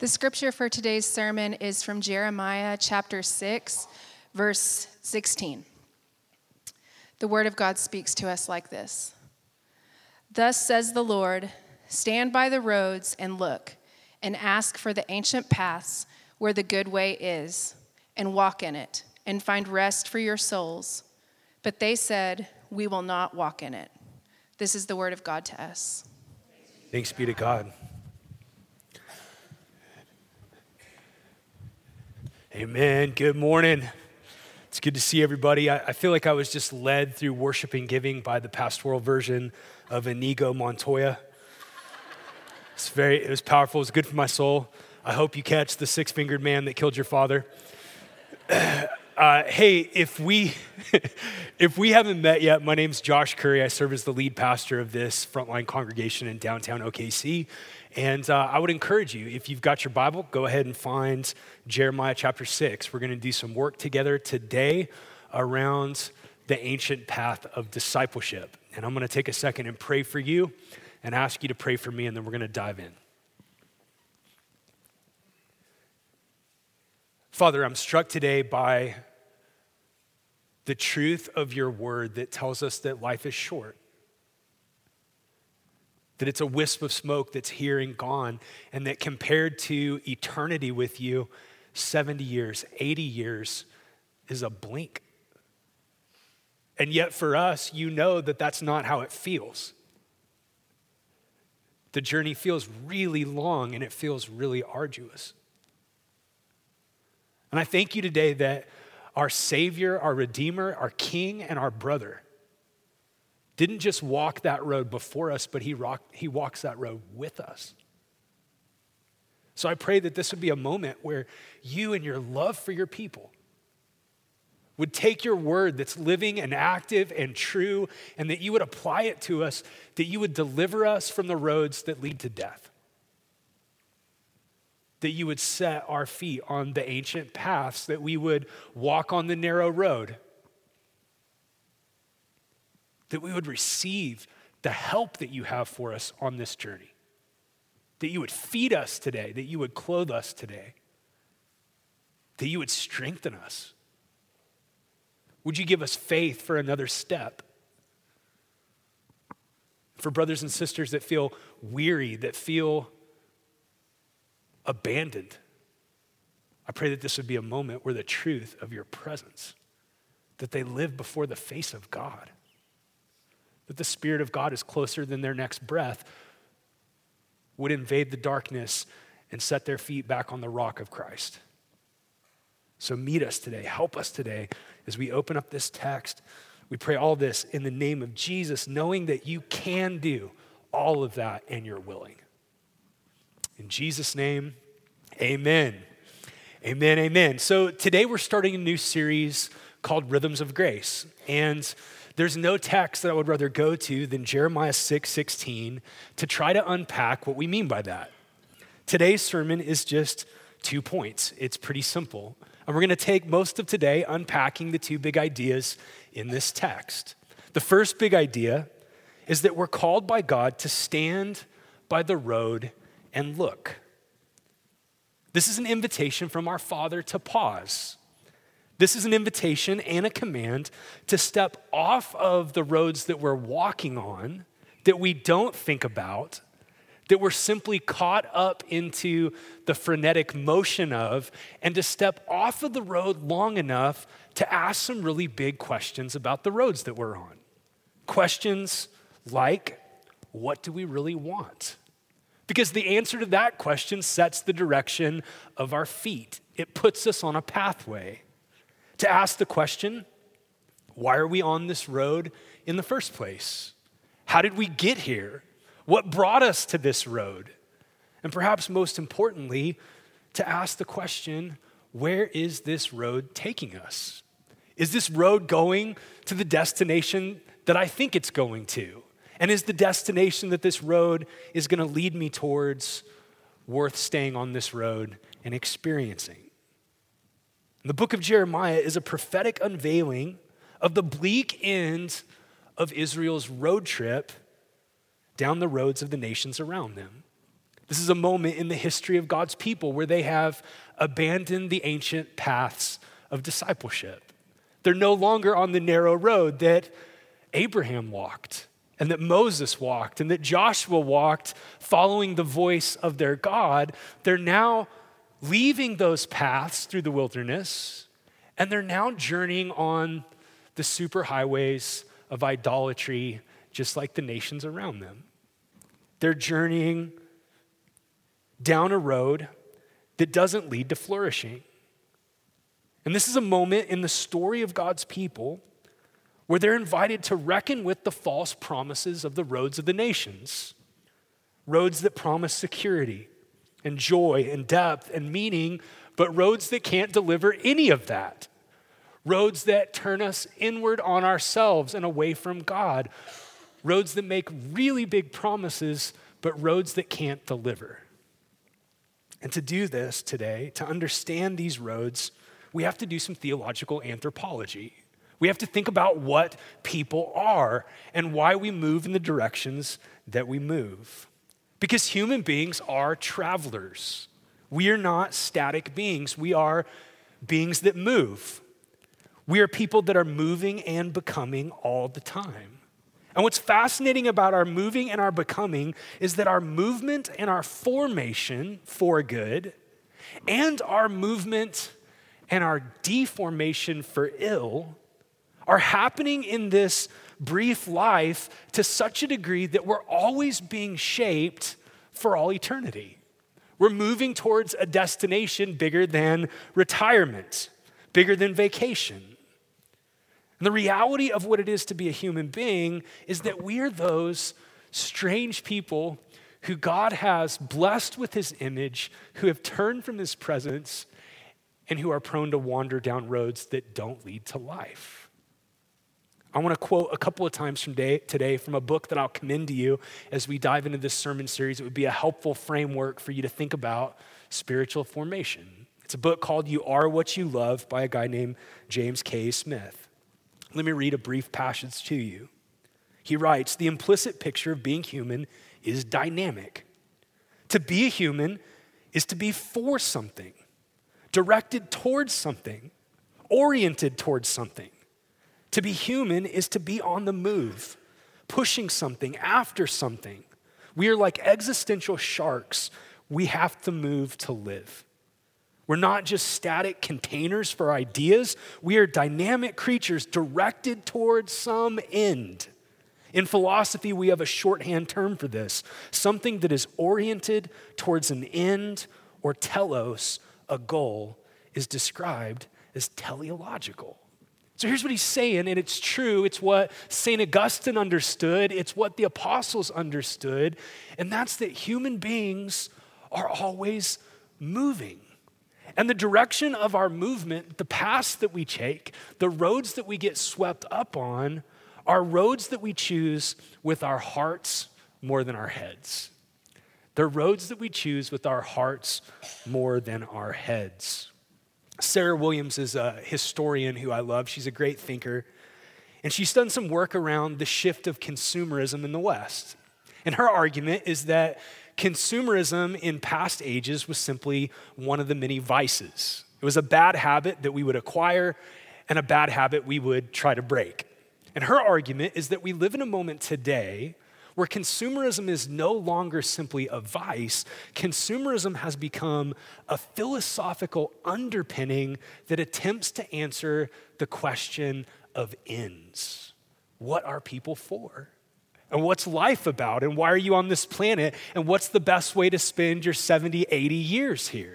The scripture for today's sermon is from Jeremiah chapter 6, verse 16. The word of God speaks to us like this. Thus says the Lord, stand by the roads and look, and ask for the ancient paths where the good way is, and walk in it, and find rest for your souls. But they said, we will not walk in it. This is the word of God to us. Thanks be to God. Amen. Good morning. It's good to see everybody. I feel like I was just led through worship and giving by the pastoral version of Inigo Montoya. It was powerful. It was good for my soul. I hope you catch the six-fingered man that killed your father. Hey, if we haven't met yet, my name's Josh Curry. I serve as the lead pastor of this Frontline congregation in downtown OKC. And I would encourage you, if you've got your Bible, go ahead and find Jeremiah chapter 6. We're going to do some work together today around the ancient path of discipleship. And I'm going to take a second and pray for you and ask you to pray for me, and then we're going to dive in. Father, I'm struck today by the truth of your word that tells us that life is short. That it's a wisp of smoke that's here and gone, and that compared to eternity with you, 70 years, 80 years is a blink. And yet for us, you know that that's not how it feels. The journey feels really long, and it feels really arduous. And I thank you today that our Savior, our Redeemer, our King, and our brother didn't just walk that road before us, but he walks that road with us. So I pray that this would be a moment where you and your love for your people would take your word that's living and active and true, and that you would apply it to us, that you would deliver us from the roads that lead to death, that you would set our feet on the ancient paths, that we would walk on the narrow road, that we would receive the help that you have for us on this journey, that you would feed us today, that you would clothe us today, that you would strengthen us. Would you give us faith for another step? For brothers and sisters that feel weary, that feel abandoned, I pray that this would be a moment where the truth of your presence, that they live before the face of God, that the Spirit of God is closer than their next breath, would invade the darkness and set their feet back on the rock of Christ. So meet us today, help us today as we open up this text. We pray all this in the name of Jesus, knowing that you can do all of that and you're willing. In Jesus' name, amen. Amen, amen. So today we're starting a new series called Rhythms of Grace. And there's no text that I would rather go to than Jeremiah 6:16 to try to unpack what we mean by that. Today's sermon is just 2 points. It's pretty simple. And we're going to take most of today unpacking the 2 big ideas in this text. The first big idea is that we're called by God to stand by the road and look. This is an invitation from our Father to pause. This is an invitation and a command to step off of the roads that we're walking on, that we don't think about, that we're simply caught up into the frenetic motion of, and to step off of the road long enough to ask some really big questions about the roads that we're on. Questions like, what do we really want? Because the answer to that question sets the direction of our feet. It puts us on a pathway. To ask the question, why are we on this road in the first place? How did we get here? What brought us to this road? And perhaps most importantly, to ask the question, where is this road taking us? Is this road going to the destination that I think it's going to? And is the destination that this road is going to lead me towards worth staying on this road and experiencing? The book of Jeremiah is a prophetic unveiling of the bleak end of Israel's road trip down the roads of the nations around them. This is a moment in the history of God's people where they have abandoned the ancient paths of discipleship. They're no longer on the narrow road that Abraham walked and that Moses walked and that Joshua walked, following the voice of their God. They're now leaving those paths through the wilderness, and they're now journeying on the superhighways of idolatry, just like the nations around them. They're journeying down a road that doesn't lead to flourishing. And this is a moment in the story of God's people where they're invited to reckon with the false promises of the roads of the nations, roads that promise security and joy and depth and meaning, but roads that can't deliver any of that, roads that turn us inward on ourselves and away from God, roads that make really big promises, but roads that can't deliver. And to do this today, to understand these roads, we have to do some theological anthropology. We have to think about what people are and why we move in the directions that we move. Because human beings are travelers. We are not static beings. We are beings that move. We are people that are moving and becoming all the time. And what's fascinating about our moving and our becoming is that our movement and our formation for good, and our movement and our deformation for ill, are happening in this brief life to such a degree that we're always being shaped for all eternity. We're moving towards a destination bigger than retirement, bigger than vacation. And the reality of what it is to be a human being is that we are those strange people who God has blessed with his image, who have turned from his presence, and who are prone to wander down roads that don't lead to life. I want to quote a couple of times from today from a book that I'll commend to you as we dive into this sermon series. It would be a helpful framework for you to think about spiritual formation. It's a book called You Are What You Love by a guy named James K. Smith. Let me read a brief passage to you. He writes, "The implicit picture of being human is dynamic. To be a human is to be for something, directed towards something, oriented towards something. To be human is to be on the move, pushing something, after something. We are like existential sharks. We have to move to live. We're not just static containers for ideas. We are dynamic creatures directed towards some end. In philosophy, we have a shorthand term for this, something that is oriented towards an end, or telos, a goal, is described as teleological." So here's what he's saying, and it's true. It's what St. Augustine understood. It's what the apostles understood. And that's that human beings are always moving. And the direction of our movement, the paths that we take, the roads that we get swept up on, are roads that we choose with our hearts more than our heads. They're roads that we choose with our hearts more than our heads. Sarah Williams is a historian who I love. She's a great thinker. And she's done some work around the shift of consumerism in the West. And her argument is that consumerism in past ages was simply one of the many vices. It was a bad habit that we would acquire and a bad habit we would try to break. And her argument is that we live in a moment today where consumerism is no longer simply a vice. Consumerism has become a philosophical underpinning that attempts to answer the question of ends. What are people for? And what's life about? And why are you on this planet? And what's the best way to spend your 70, 80 years here?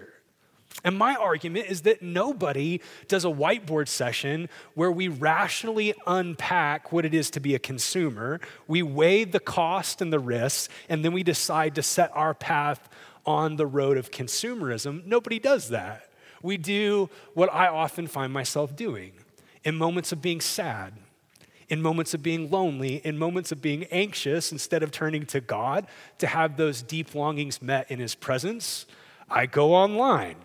And my argument is that nobody does a whiteboard session where we rationally unpack what it is to be a consumer. We weigh the cost and the risks, and then we decide to set our path on the road of consumerism. Nobody does that. We do what I often find myself doing in moments of being sad, in moments of being lonely, in moments of being anxious. Instead of turning to God to have those deep longings met in his presence, I go online.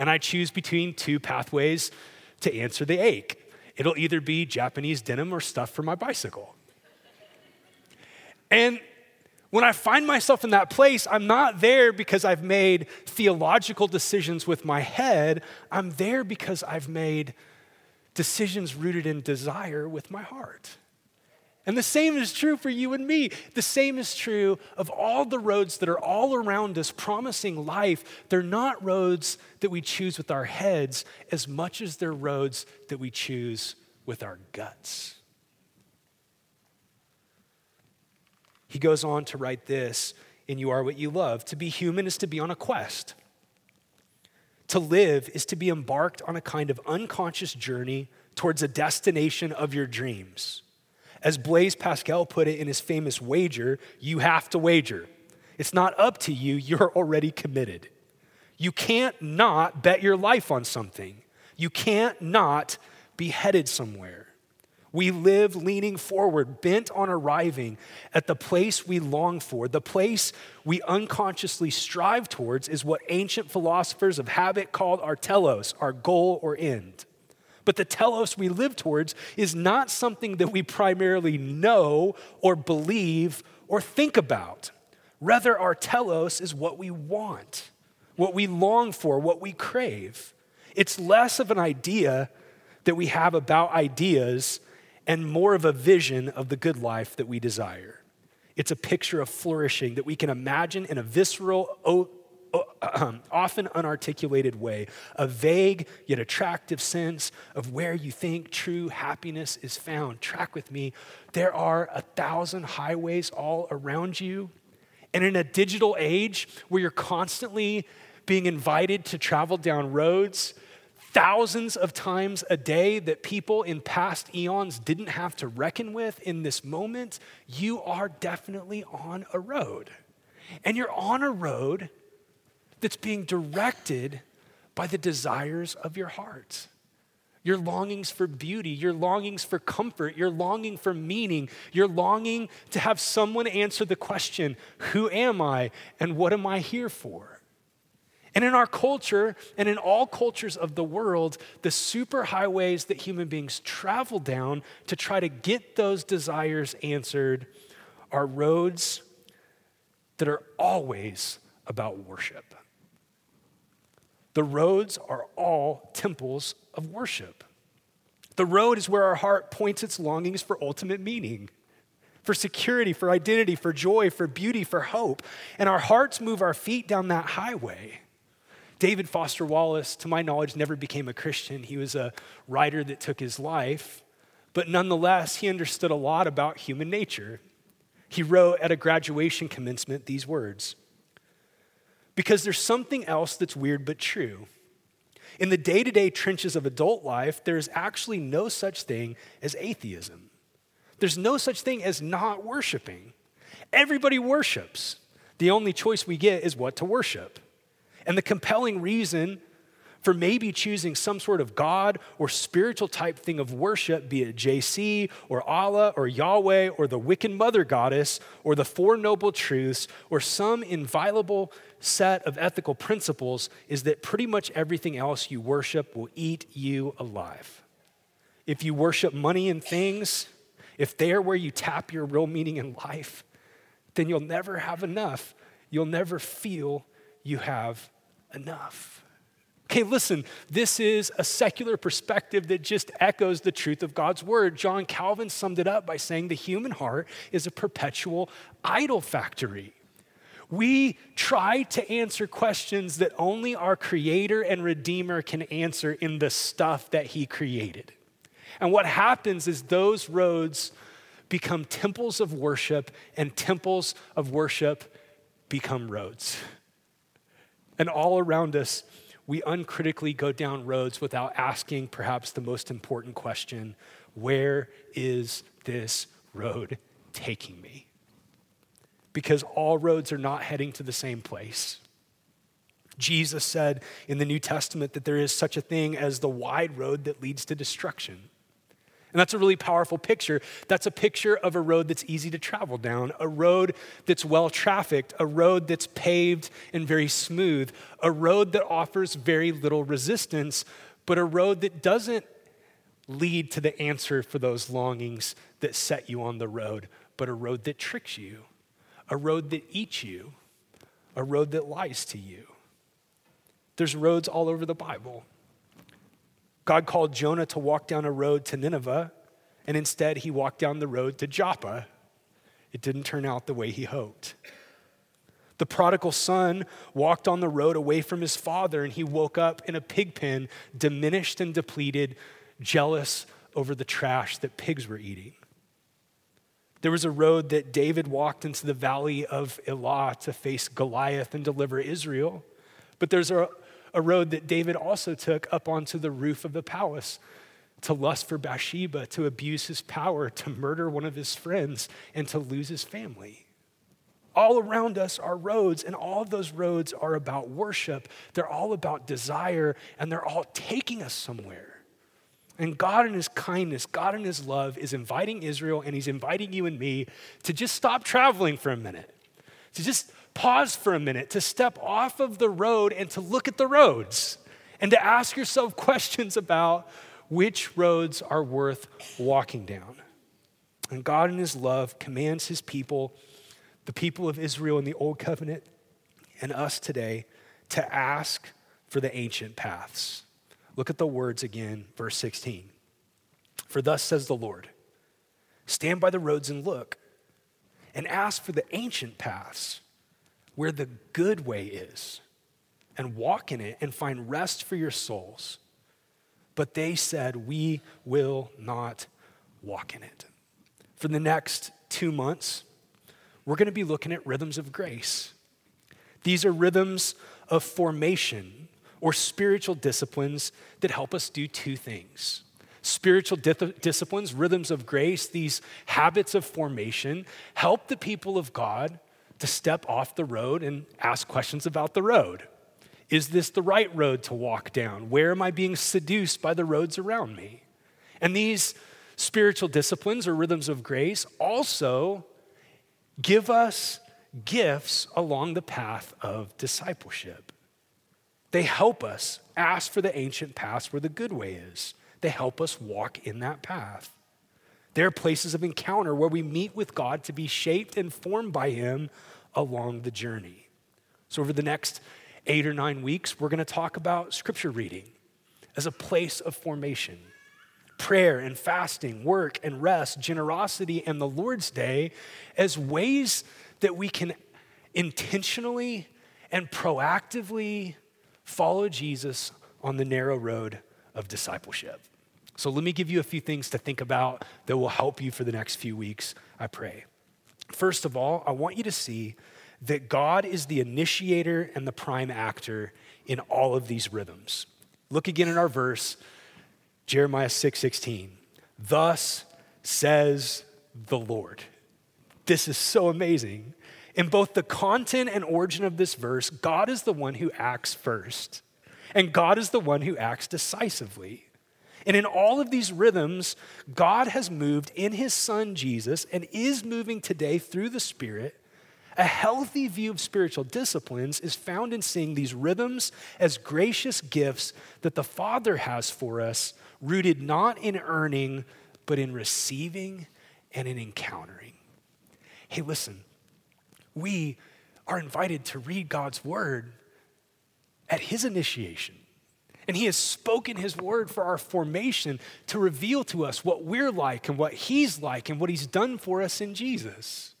And I choose between two pathways to answer the ache. It'll either be Japanese denim or stuff for my bicycle. And When I find myself in that place, I'm not there because I've made theological decisions with my head. I'm there because I've made decisions rooted in desire with my heart. And the same is true for you and me. The same is true of all the roads that are all around us promising life. They're not roads that we choose with our heads as much as they're roads that we choose with our guts. He goes on to write this in You Are What You Love. To be human is to be on a quest. To live is to be embarked on a kind of unconscious journey towards a destination of your dreams. As Blaise Pascal put it in his famous wager, you have to wager. It's not up to you, you're already committed. You can't not bet your life on something. You can't not be headed somewhere. We live leaning forward, bent on arriving at the place we long for. The place we unconsciously strive towards is what ancient philosophers of habit called our telos, our goal or end. But the telos we live towards is not something that we primarily know or believe or think about. Rather, our telos is what we want, what we long for, what we crave. It's less of an idea that we have about ideas and more of a vision of the good life that we desire. It's a picture of flourishing that we can imagine in a visceral, often unarticulated way, a vague yet attractive sense of where you think true happiness is found. Track with me. There are 1,000 highways all around you. And in a digital age where you're constantly being invited to travel down roads thousands of times a day that people in past eons didn't have to reckon with, in this moment, you are definitely on a road. And you're on a road that's being directed by the desires of your heart. Your longings for beauty, your longings for comfort, your longing for meaning, your longing to have someone answer the question, who am I and what am I here for? And in our culture, and in all cultures of the world, the superhighways that human beings travel down to try to get those desires answered are roads that are always about worship. The roads are all temples of worship. The road is where our heart points its longings for ultimate meaning, for security, for identity, for joy, for beauty, for hope. And our hearts move our feet down that highway. David Foster Wallace, to my knowledge, never became a Christian. He was a writer that took his life, but nonetheless, he understood a lot about human nature. He wrote at a graduation commencement these words, because there's something else that's weird but true. In the day-to-day trenches of adult life, there is actually no such thing as atheism. There's no such thing as not worshiping. Everybody worships. The only choice we get is what to worship. And the compelling reason for maybe choosing some sort of God or spiritual type thing of worship, be it JC or Allah or Yahweh or the Wiccan mother goddess or the Four Noble Truths or some inviolable set of ethical principles, is that pretty much everything else you worship will eat you alive. If you worship money and things, if they are where you tap your real meaning in life, then you'll never have enough. You'll never feel you have enough. Okay, listen, this is a secular perspective that just echoes the truth of God's word. John Calvin summed it up by saying the human heart is a perpetual idol factory. We try to answer questions that only our Creator and Redeemer can answer in the stuff that He created. And what happens is those roads become temples of worship, and temples of worship become roads. And all around us, we uncritically go down roads without asking perhaps the most important question, where is this road taking me? Because all roads are not heading to the same place. Jesus said in the New Testament that there is such a thing as the wide road that leads to destruction. And that's a really powerful picture. That's a picture of a road that's easy to travel down, a road that's well-trafficked, a road that's paved and very smooth, a road that offers very little resistance, but a road that doesn't lead to the answer for those longings that set you on the road, but a road that tricks you, a road that eats you, a road that lies to you. There's roads all over the Bible. God called Jonah to walk down a road to Nineveh, and instead he walked down the road to Joppa. It didn't turn out the way he hoped. The prodigal son walked on the road away from his father, and he woke up in a pig pen, diminished and depleted, jealous over the trash that pigs were eating. There was a road that David walked into the valley of Elah to face Goliath and deliver Israel. But there's a road that David also took up onto the roof of the palace to lust for Bathsheba, to abuse his power, to murder one of his friends, and to lose his family. All around us are roads, and all of those roads are about worship. They're all about desire, and they're all taking us somewhere. And God in his kindness, God in his love is inviting Israel, and he's inviting you and me to just stop traveling for a minute, to just pause for a minute, to step off of the road and to look at the roads and to ask yourself questions about which roads are worth walking down. And God in his love commands his people, the people of Israel in the Old Covenant and us today, to ask for the ancient paths. Look at the words again, verse 16. For thus says the Lord, stand by the roads and look, and ask for the ancient paths where the good way is, and walk in it and find rest for your souls. But they said, we will not walk in it. For the next 2 months, we're going to be looking at rhythms of grace. These are rhythms of formation, or spiritual disciplines that help us do two things. Spiritual disciplines, rhythms of grace, these habits of formation help the people of God to step off the road and ask questions about the road. Is this the right road to walk down? Where am I being seduced by the roads around me? And these spiritual disciplines or rhythms of grace also give us gifts along the path of discipleship. They help us ask for the ancient paths where the good way is. They help us walk in that path. They're places of encounter where we meet with God to be shaped and formed by him along the journey. So over the next 8 or 9 weeks, we're going to talk about scripture reading as a place of formation, prayer and fasting, work and rest, generosity, and the Lord's Day as ways that we can intentionally and proactively follow Jesus on the narrow road of discipleship. So let me give you a few things to think about that will help you for the next few weeks, I pray. First of all, I want you to see that God is the initiator and the prime actor in all of these rhythms. Look again in our verse, Jeremiah 6:16. Thus says the Lord. This is so amazing. In both the content and origin of this verse, God is the one who acts first, and God is the one who acts decisively. And in all of these rhythms, God has moved in his son Jesus and is moving today through the Spirit. A healthy view of spiritual disciplines is found in seeing these rhythms as gracious gifts that the Father has for us, rooted not in earning, but in receiving and in encountering. Hey, listen. We are invited to read God's word at his initiation. And he has spoken his word for our formation to reveal to us what we're like and what he's like and what he's done for us in Jesus.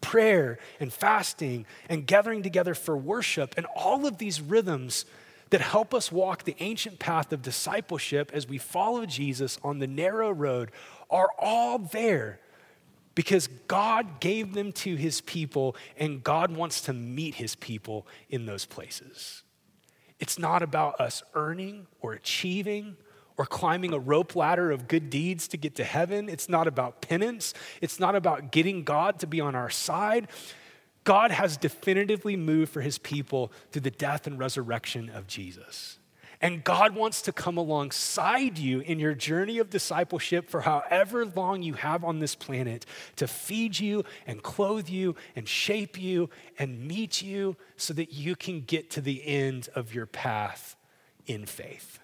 Prayer and fasting and gathering together for worship and all of these rhythms that help us walk the ancient path of discipleship as we follow Jesus on the narrow road are all there because God gave them to his people, and God wants to meet his people in those places. It's not about us earning or achieving or climbing a rope ladder of good deeds to get to heaven. It's not about penance. It's not about getting God to be on our side. God has definitively moved for his people through the death and resurrection of Jesus. And God wants to come alongside you in your journey of discipleship for however long you have on this planet to feed you and clothe you and shape you and meet you so that you can get to the end of your path in faith.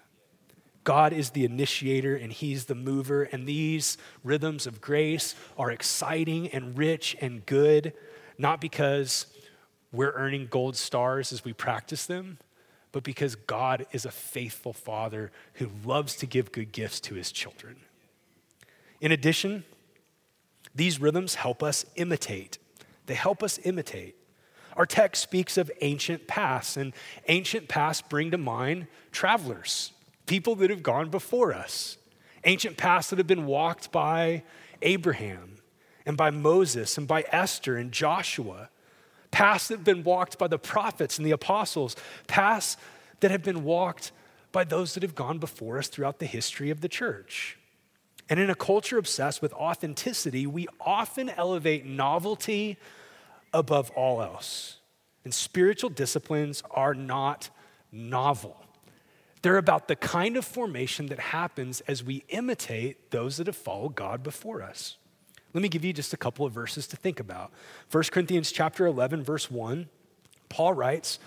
God is the initiator and he's the mover, and these rhythms of grace are exciting and rich and good. not because we're earning gold stars as we practice them, but because God is a faithful Father who loves to give good gifts to his children. In addition, these rhythms help us imitate. They help us imitate. Our text speaks of ancient paths, and ancient paths bring to mind travelers, people that have gone before us, ancient paths that have been walked by Abraham and by Moses and by Esther and Joshua, paths that have been walked by the prophets and the apostles, paths that have been walked by those that have gone before us throughout the history of the church. And in a culture obsessed with authenticity, we often elevate novelty above all else. And spiritual disciplines are not novel. They're about the kind of formation that happens as we imitate those that have followed God before us. Let me give you just a couple of verses to think about. 1 Corinthians chapter 11, verse 1, Paul writes,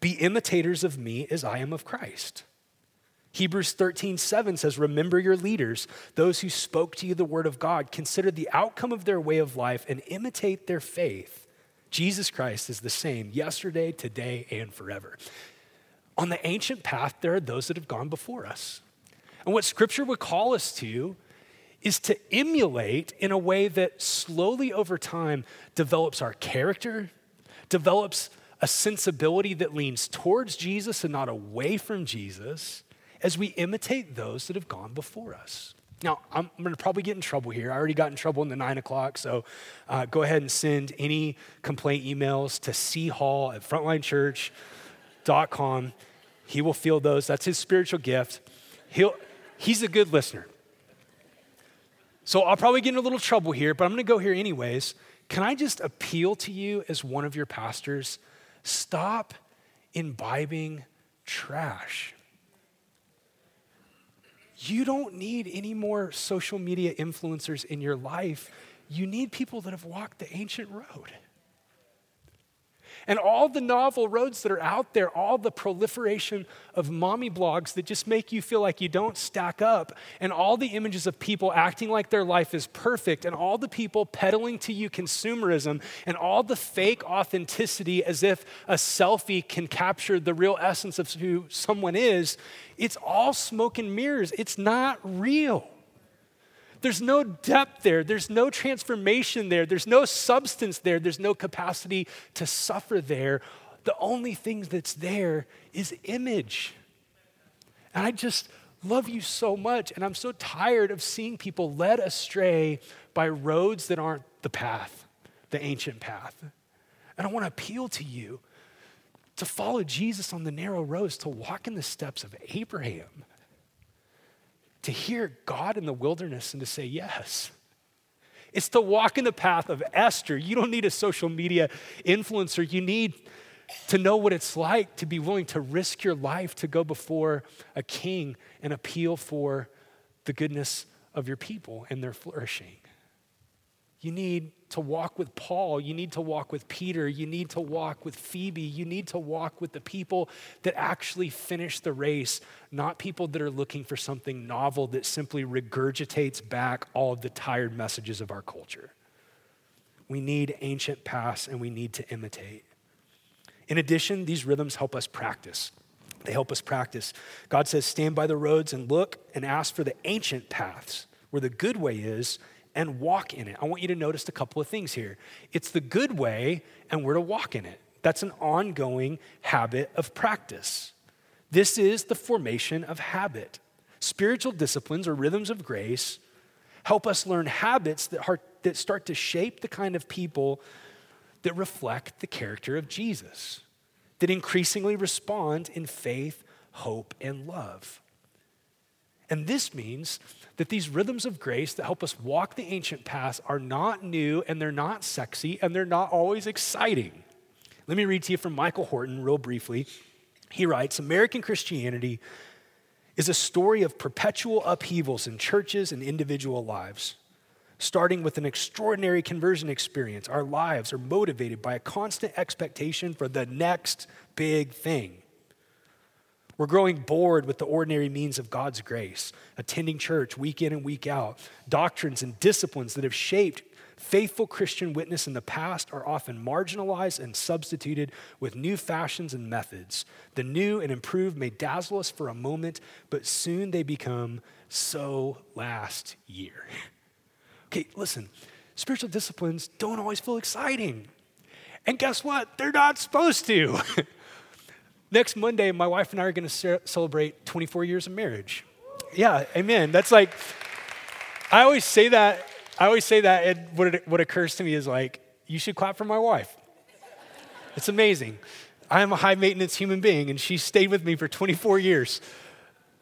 "Be imitators of me as I am of Christ." Hebrews 13:7 says, "Remember your leaders, those who spoke to you the word of God. Consider the outcome of their way of life and imitate their faith. Jesus Christ is the same yesterday, today, and forever." On the ancient path, there are those that have gone before us. And what Scripture would call us to is to emulate in a way that slowly over time develops our character, develops a sensibility that leans towards Jesus and not away from Jesus as we imitate those that have gone before us. Now, I'm gonna probably get in trouble here. I already got in trouble in the 9 o'clock, so go ahead and send any complaint emails to C. Hall at frontlinechurch.com. He will field those. That's his spiritual gift. He's a good listener. So I'll probably get in a little trouble here, but I'm gonna go here anyways. Can I just appeal to you as one of your pastors? Stop imbibing trash. You don't need any more social media influencers in your life. You need people that have walked the ancient road. And all the novel roads that are out there, all the proliferation of mommy blogs that just make you feel like you don't stack up, and all the images of people acting like their life is perfect, and all the people peddling to you consumerism, and all the fake authenticity as if a selfie can capture the real essence of who someone is, it's all smoke and mirrors. It's not real. There's no depth there. There's no transformation there. There's no substance there. There's no capacity to suffer there. The only thing that's there is image. And I just love you so much, and I'm so tired of seeing people led astray by roads that aren't the path, the ancient path. And I want to appeal to you to follow Jesus on the narrow roads, to walk in the steps of Abraham, to hear God in the wilderness and to say yes. It's to walk in the path of Esther. You don't need a social media influencer. You need to know what it's like to be willing to risk your life to go before a king and appeal for the goodness of your people and their flourishing. You need to walk with Paul. You need to walk with Peter. You need to walk with Phoebe. You need to walk with the people that actually finish the race, not people that are looking for something novel that simply regurgitates back all of the tired messages of our culture. We need ancient paths and we need to imitate. In addition, these rhythms help us practice. They help us practice. God says, "Stand by the roads and look and ask for the ancient paths where the good way is and walk in it." I want you to notice a couple of things here. It's the good way, and we're to walk in it. That's an ongoing habit of practice. This is the formation of habit. Spiritual disciplines or rhythms of grace help us learn habits that start to shape the kind of people that reflect the character of Jesus, that increasingly respond in faith, hope, and love. And this means that these rhythms of grace that help us walk the ancient paths are not new, and they're not sexy, and they're not always exciting. Let me read to you from Michael Horton real briefly. He writes, "American Christianity is a story of perpetual upheavals in churches and individual lives. Starting with an extraordinary conversion experience, our lives are motivated by a constant expectation for the next big thing. We're growing bored with the ordinary means of God's grace, attending church week in and week out. Doctrines and disciplines that have shaped faithful Christian witness in the past are often marginalized and substituted with new fashions and methods. The new and improved may dazzle us for a moment, but soon they become so last year. Okay, listen, spiritual disciplines don't always feel exciting. And guess what? They're not supposed to. Next Monday, my wife and I are going to celebrate 24 years of marriage. Yeah, amen. That's like, I always say that, and what occurs to me is like, you should clap for my wife. It's amazing. I am a high-maintenance human being, and she stayed with me for 24 years.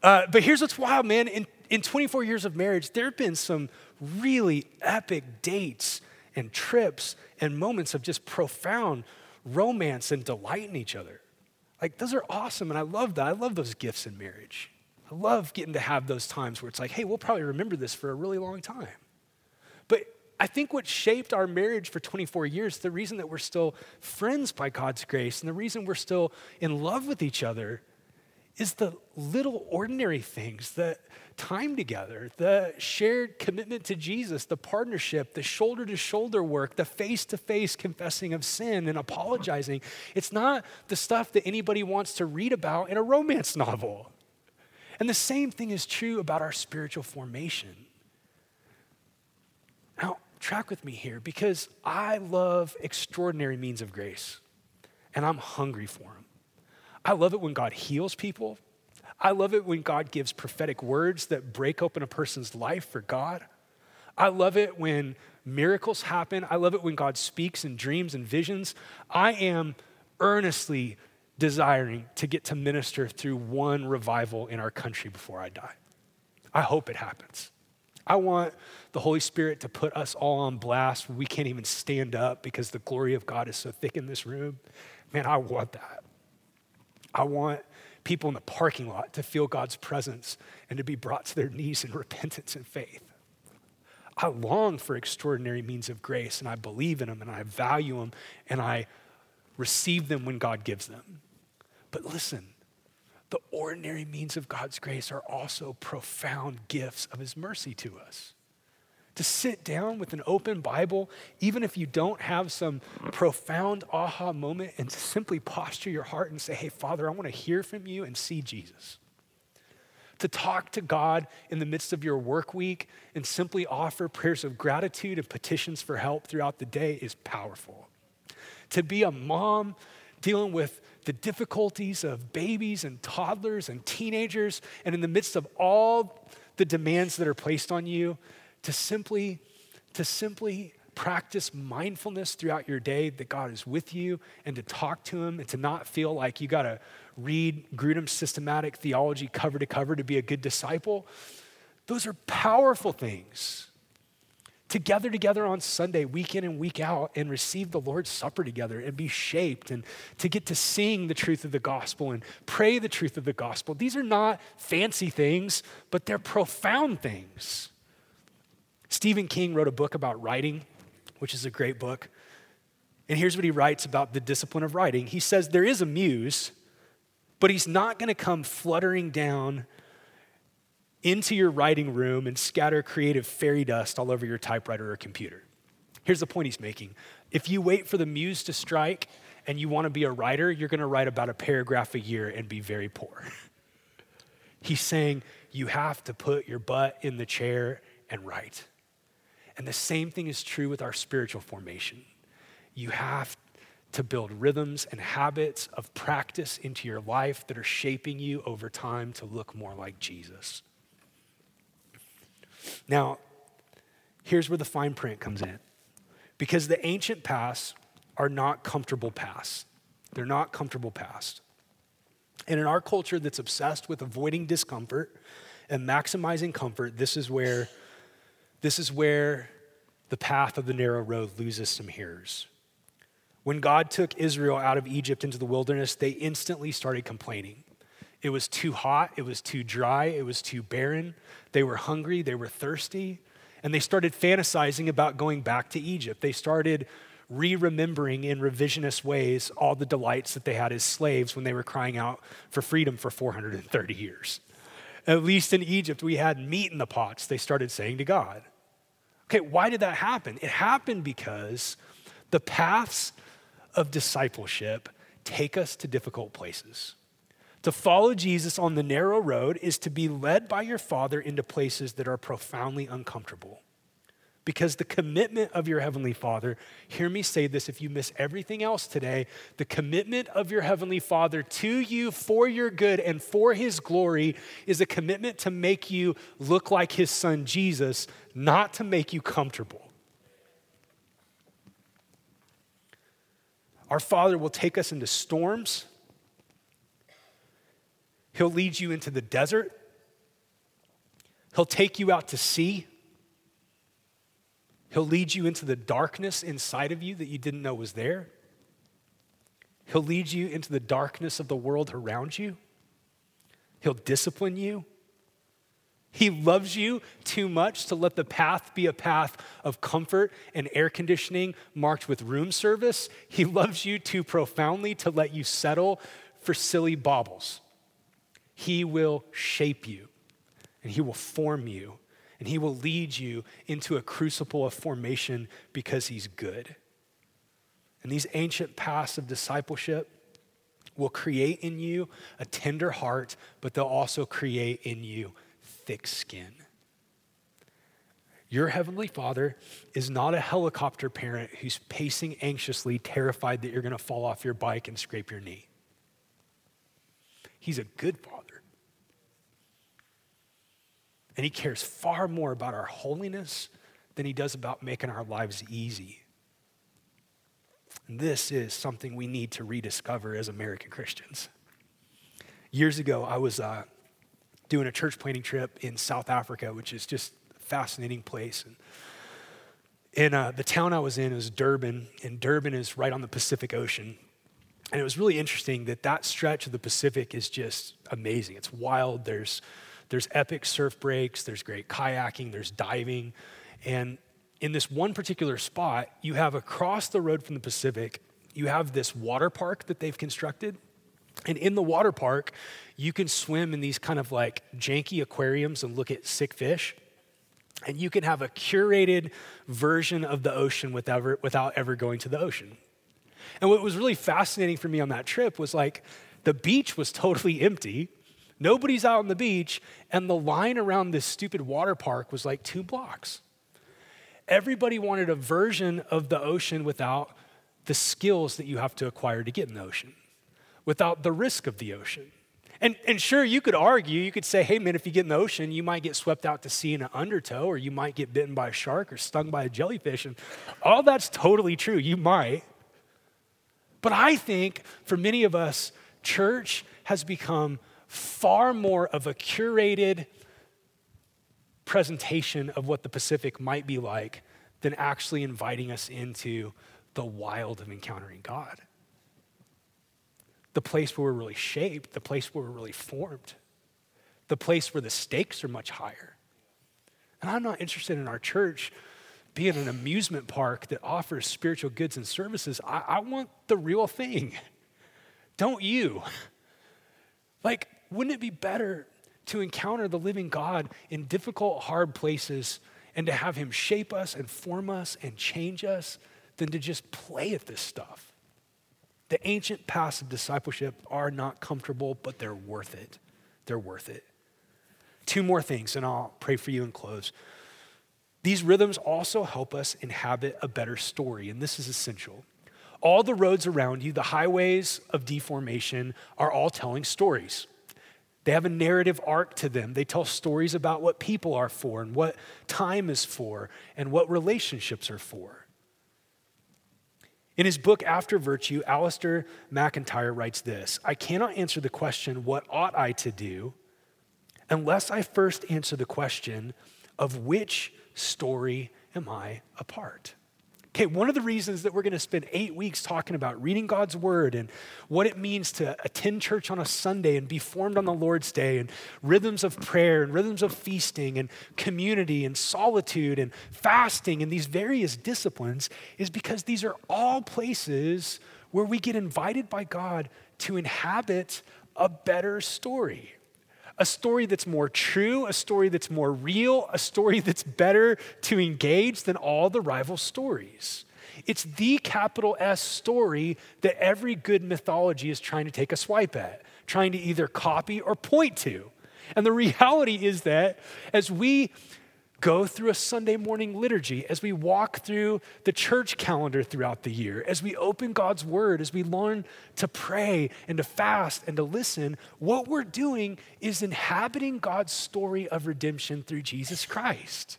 But here's what's wild, man. In 24 years of marriage, there have been some really epic dates and trips and moments of just profound romance and delight in each other. Like, those are awesome, and I love that. I love those gifts in marriage. I love getting to have those times where it's like, hey, we'll probably remember this for a really long time. But I think what shaped our marriage for 24 years, the reason that we're still friends by God's grace and the reason we're still in love with each other is the little ordinary things, the time together, the shared commitment to Jesus, the partnership, the shoulder-to-shoulder work, the face-to-face confessing of sin and apologizing. It's not the stuff that anybody wants to read about in a romance novel. And the same thing is true about our spiritual formation. Now, track with me here, because I love extraordinary means of grace, and I'm hungry for them. I love it when God heals people. I love it when God gives prophetic words that break open a person's life for God. I love it when miracles happen. I love it when God speaks in dreams and visions. I am earnestly desiring to get to minister through one revival in our country before I die. I hope it happens. I want the Holy Spirit to put us all on blast. We can't even stand up because the glory of God is so thick in this room. Man, I want that. I want people in the parking lot to feel God's presence and to be brought to their knees in repentance and faith. I long for extraordinary means of grace, and I believe in them, and I value them, and I receive them when God gives them. But listen, the ordinary means of God's grace are also profound gifts of his mercy to us. To sit down with an open Bible, even if you don't have some profound aha moment, and to simply posture your heart and say, hey, Father, I want to hear from you and see Jesus. To talk to God in the midst of your work week and simply offer prayers of gratitude and petitions for help throughout the day is powerful. To be a mom dealing with the difficulties of babies and toddlers and teenagers, and in the midst of all the demands that are placed on you, to simply practice mindfulness throughout your day that God is with you, and to talk to him, and to not feel like you gotta read Grudem's systematic theology cover to cover to be a good disciple. Those are powerful things. To gather together on Sunday, week in and week out, and receive the Lord's Supper together and be shaped, and to get to sing the truth of the gospel and pray the truth of the gospel. These are not fancy things, but they're profound things. Stephen King wrote a book about writing, which is a great book. And here's what he writes about the discipline of writing. He says, there is a muse, but he's not going to come fluttering down into your writing room and scatter creative fairy dust all over your typewriter or computer. Here's the point he's making. If you wait for the muse to strike and you want to be a writer, you're going to write about a paragraph a year and be very poor. He's saying you have to put your butt in the chair and write. And the same thing is true with our spiritual formation. You have to build rhythms and habits of practice into your life that are shaping you over time to look more like Jesus. Now, here's where the fine print comes in. Because the ancient paths are not comfortable paths. They're not comfortable paths. And in our culture that's obsessed with avoiding discomfort and maximizing comfort, this is where the path of the narrow road loses some hearers. When God took Israel out of Egypt into the wilderness, they instantly started complaining. It was too hot, it was too dry, it was too barren. They were hungry, they were thirsty, and they started fantasizing about going back to Egypt. They started re-remembering in revisionist ways all the delights that they had as slaves when they were crying out for freedom for 430 years. At least in Egypt, we had meat in the pots, they started saying to God. Okay, why did that happen? It happened because the paths of discipleship take us to difficult places. To follow Jesus on the narrow road is to be led by your Father into places that are profoundly uncomfortable. Because the commitment of your Heavenly Father, hear me say this, if you miss everything else today, the commitment of your Heavenly Father to you for your good and for His glory is a commitment to make you look like His Son Jesus, not to make you comfortable. Our Father will take us into storms. He'll lead you into the desert. He'll take you out to sea. He'll lead you into the darkness inside of you that you didn't know was there. He'll lead you into the darkness of the world around you. He'll discipline you. He loves you too much to let the path be a path of comfort and air conditioning marked with room service. He loves you too profoundly to let you settle for silly baubles. He will shape you, and He will form you, and He will lead you into a crucible of formation because He's good. And these ancient paths of discipleship will create in you a tender heart, but they'll also create in you thick skin. Your Heavenly Father is not a helicopter parent who's pacing anxiously, terrified that you're going to fall off your bike and scrape your knee. He's a good Father. And He cares far more about our holiness than He does about making our lives easy. And this is something we need to rediscover as American Christians. Years ago, I was doing a church planting trip in South Africa, which is just a fascinating place. And the town I was in was Durban, and Durban is right on the Pacific Ocean. And it was really interesting that stretch of the Pacific is just amazing. It's wild. There's epic surf breaks, there's great kayaking, there's diving. And in this one particular spot, you have across the road from the Pacific, you have this water park that they've constructed. And in the water park, you can swim in these kind of like janky aquariums and look at sick fish. And you can have a curated version of the ocean without ever going to the ocean. And what was really fascinating for me on that trip was like the beach was totally empty. Nobody's out on the beach, and the line around this stupid water park was like 2 blocks. Everybody wanted a version of the ocean without the skills that you have to acquire to get in the ocean, without the risk of the ocean. And sure, you could argue, you could say, hey man, if you get in the ocean, you might get swept out to sea in an undertow, or you might get bitten by a shark or stung by a jellyfish, and all that's totally true, you might. But I think for many of us, church has become far more of a curated presentation of what the Pacific might be like than actually inviting us into the wild of encountering God. The place where we're really shaped, the place where we're really formed, the place where the stakes are much higher. And I'm not interested in our church being an amusement park that offers spiritual goods and services. I want the real thing. Don't you? Like, wouldn't it be better to encounter the living God in difficult, hard places and to have Him shape us and form us and change us than to just play at this stuff? The ancient paths of discipleship are not comfortable, but they're worth it. They're worth it. 2 more things, and I'll pray for you and close. These rhythms also help us inhabit a better story, and this is essential. All the roads around you, the highways of deformation, are all telling stories. They have a narrative arc to them. They tell stories about what people are for and what time is for and what relationships are for. In his book, After Virtue, Alistair MacIntyre writes this: I cannot answer the question, what ought I to do, unless I first answer the question, of which story am I a part? Okay, one of the reasons that we're going to spend 8 weeks talking about reading God's word and what it means to attend church on a Sunday and be formed on the Lord's Day and rhythms of prayer and rhythms of feasting and community and solitude and fasting and these various disciplines is because these are all places where we get invited by God to inhabit a better story. A story that's more true, a story that's more real, a story that's better to engage than all the rival stories. It's the capital S story that every good mythology is trying to take a swipe at, trying to either copy or point to. And the reality is that as we go through a Sunday morning liturgy, as we walk through the church calendar throughout the year, as we open God's word, as we learn to pray and to fast and to listen, what we're doing is inhabiting God's story of redemption through Jesus Christ.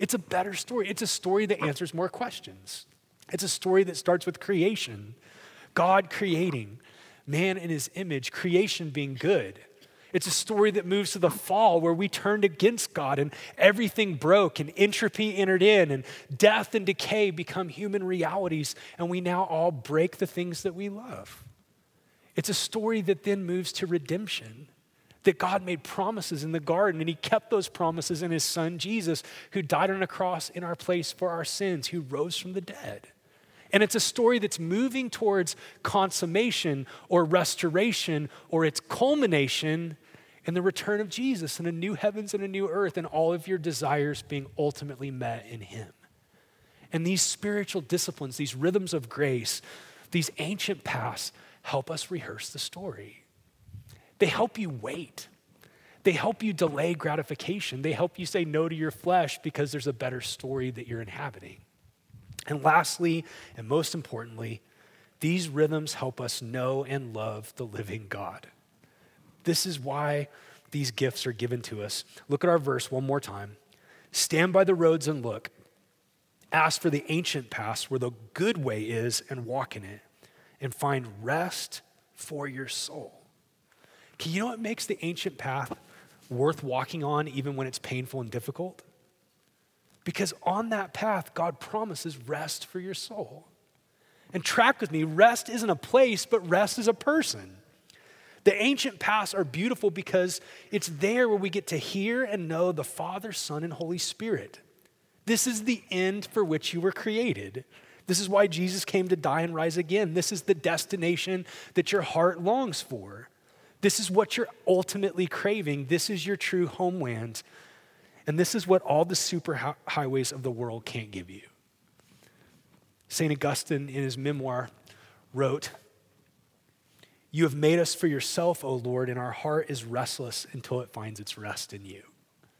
It's a better story. It's a story that answers more questions. It's a story that starts with creation, God creating, man in his image, creation being good. It's a story that moves to the fall where we turned against God and everything broke and entropy entered in and death and decay become human realities and we now all break the things that we love. It's a story that then moves to redemption, that God made promises in the garden and he kept those promises in his son Jesus who died on a cross in our place for our sins, who rose from the dead. And it's a story that's moving towards consummation or restoration or its culmination in the return of Jesus and a new heavens and a new earth and all of your desires being ultimately met in him. And these spiritual disciplines, these rhythms of grace, these ancient paths help us rehearse the story. They help you wait. They help you delay gratification. They help you say no to your flesh because there's a better story that you're inhabiting. And lastly, and most importantly, these rhythms help us know and love the living God. This is why these gifts are given to us. Look at our verse one more time. Stand by the roads and look. Ask for the ancient paths where the good way is and walk in it and find rest for your soul. Okay, you know what makes the ancient path worth walking on even when it's painful and difficult? Because on that path, God promises rest for your soul. And track with me, rest isn't a place, but rest is a person. The ancient paths are beautiful because it's there where we get to hear and know the Father, Son, and Holy Spirit. This is the end for which you were created. This is why Jesus came to die and rise again. This is the destination that your heart longs for. This is what you're ultimately craving. This is your true homeland. And this is what all the super highways of the world can't give you. St. Augustine in his memoir wrote, "You have made us for yourself, O Lord, and our heart is restless until it finds its rest in you."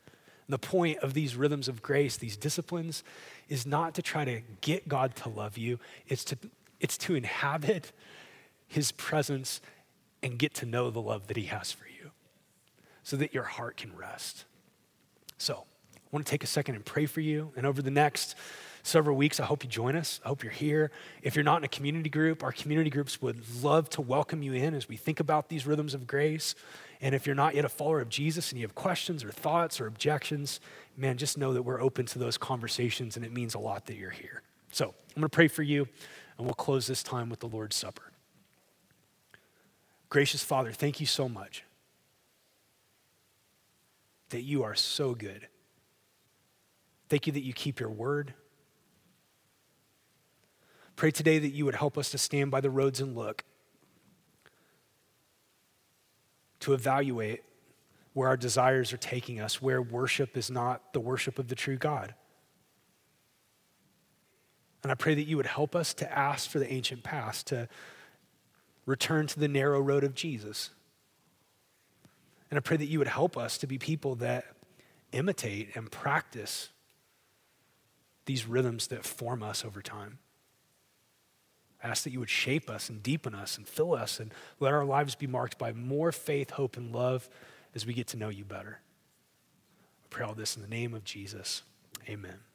And the point of these rhythms of grace, these disciplines, is not to try to get God to love you. It's to inhabit his presence and get to know the love that he has for you so that your heart can rest. So I want to take a second and pray for you. And over the next several weeks, I hope you join us. I hope you're here. If you're not in a community group, our community groups would love to welcome you in as we think about these rhythms of grace. And if you're not yet a follower of Jesus and you have questions or thoughts or objections, man, just know that we're open to those conversations and it means a lot that you're here. So I'm going to pray for you and we'll close this time with the Lord's Supper. Gracious Father, thank you so much that you are so good. Thank you that you keep your word. Pray today that you would help us to stand by the roads and look, to evaluate where our desires are taking us, where worship is not the worship of the true God. And I pray that you would help us to ask for the ancient paths, to return to the narrow road of Jesus. And I pray that you would help us to be people that imitate and practice these rhythms that form us over time. I ask that you would shape us and deepen us and fill us and let our lives be marked by more faith, hope, and love as we get to know you better. I pray all this in the name of Jesus. Amen.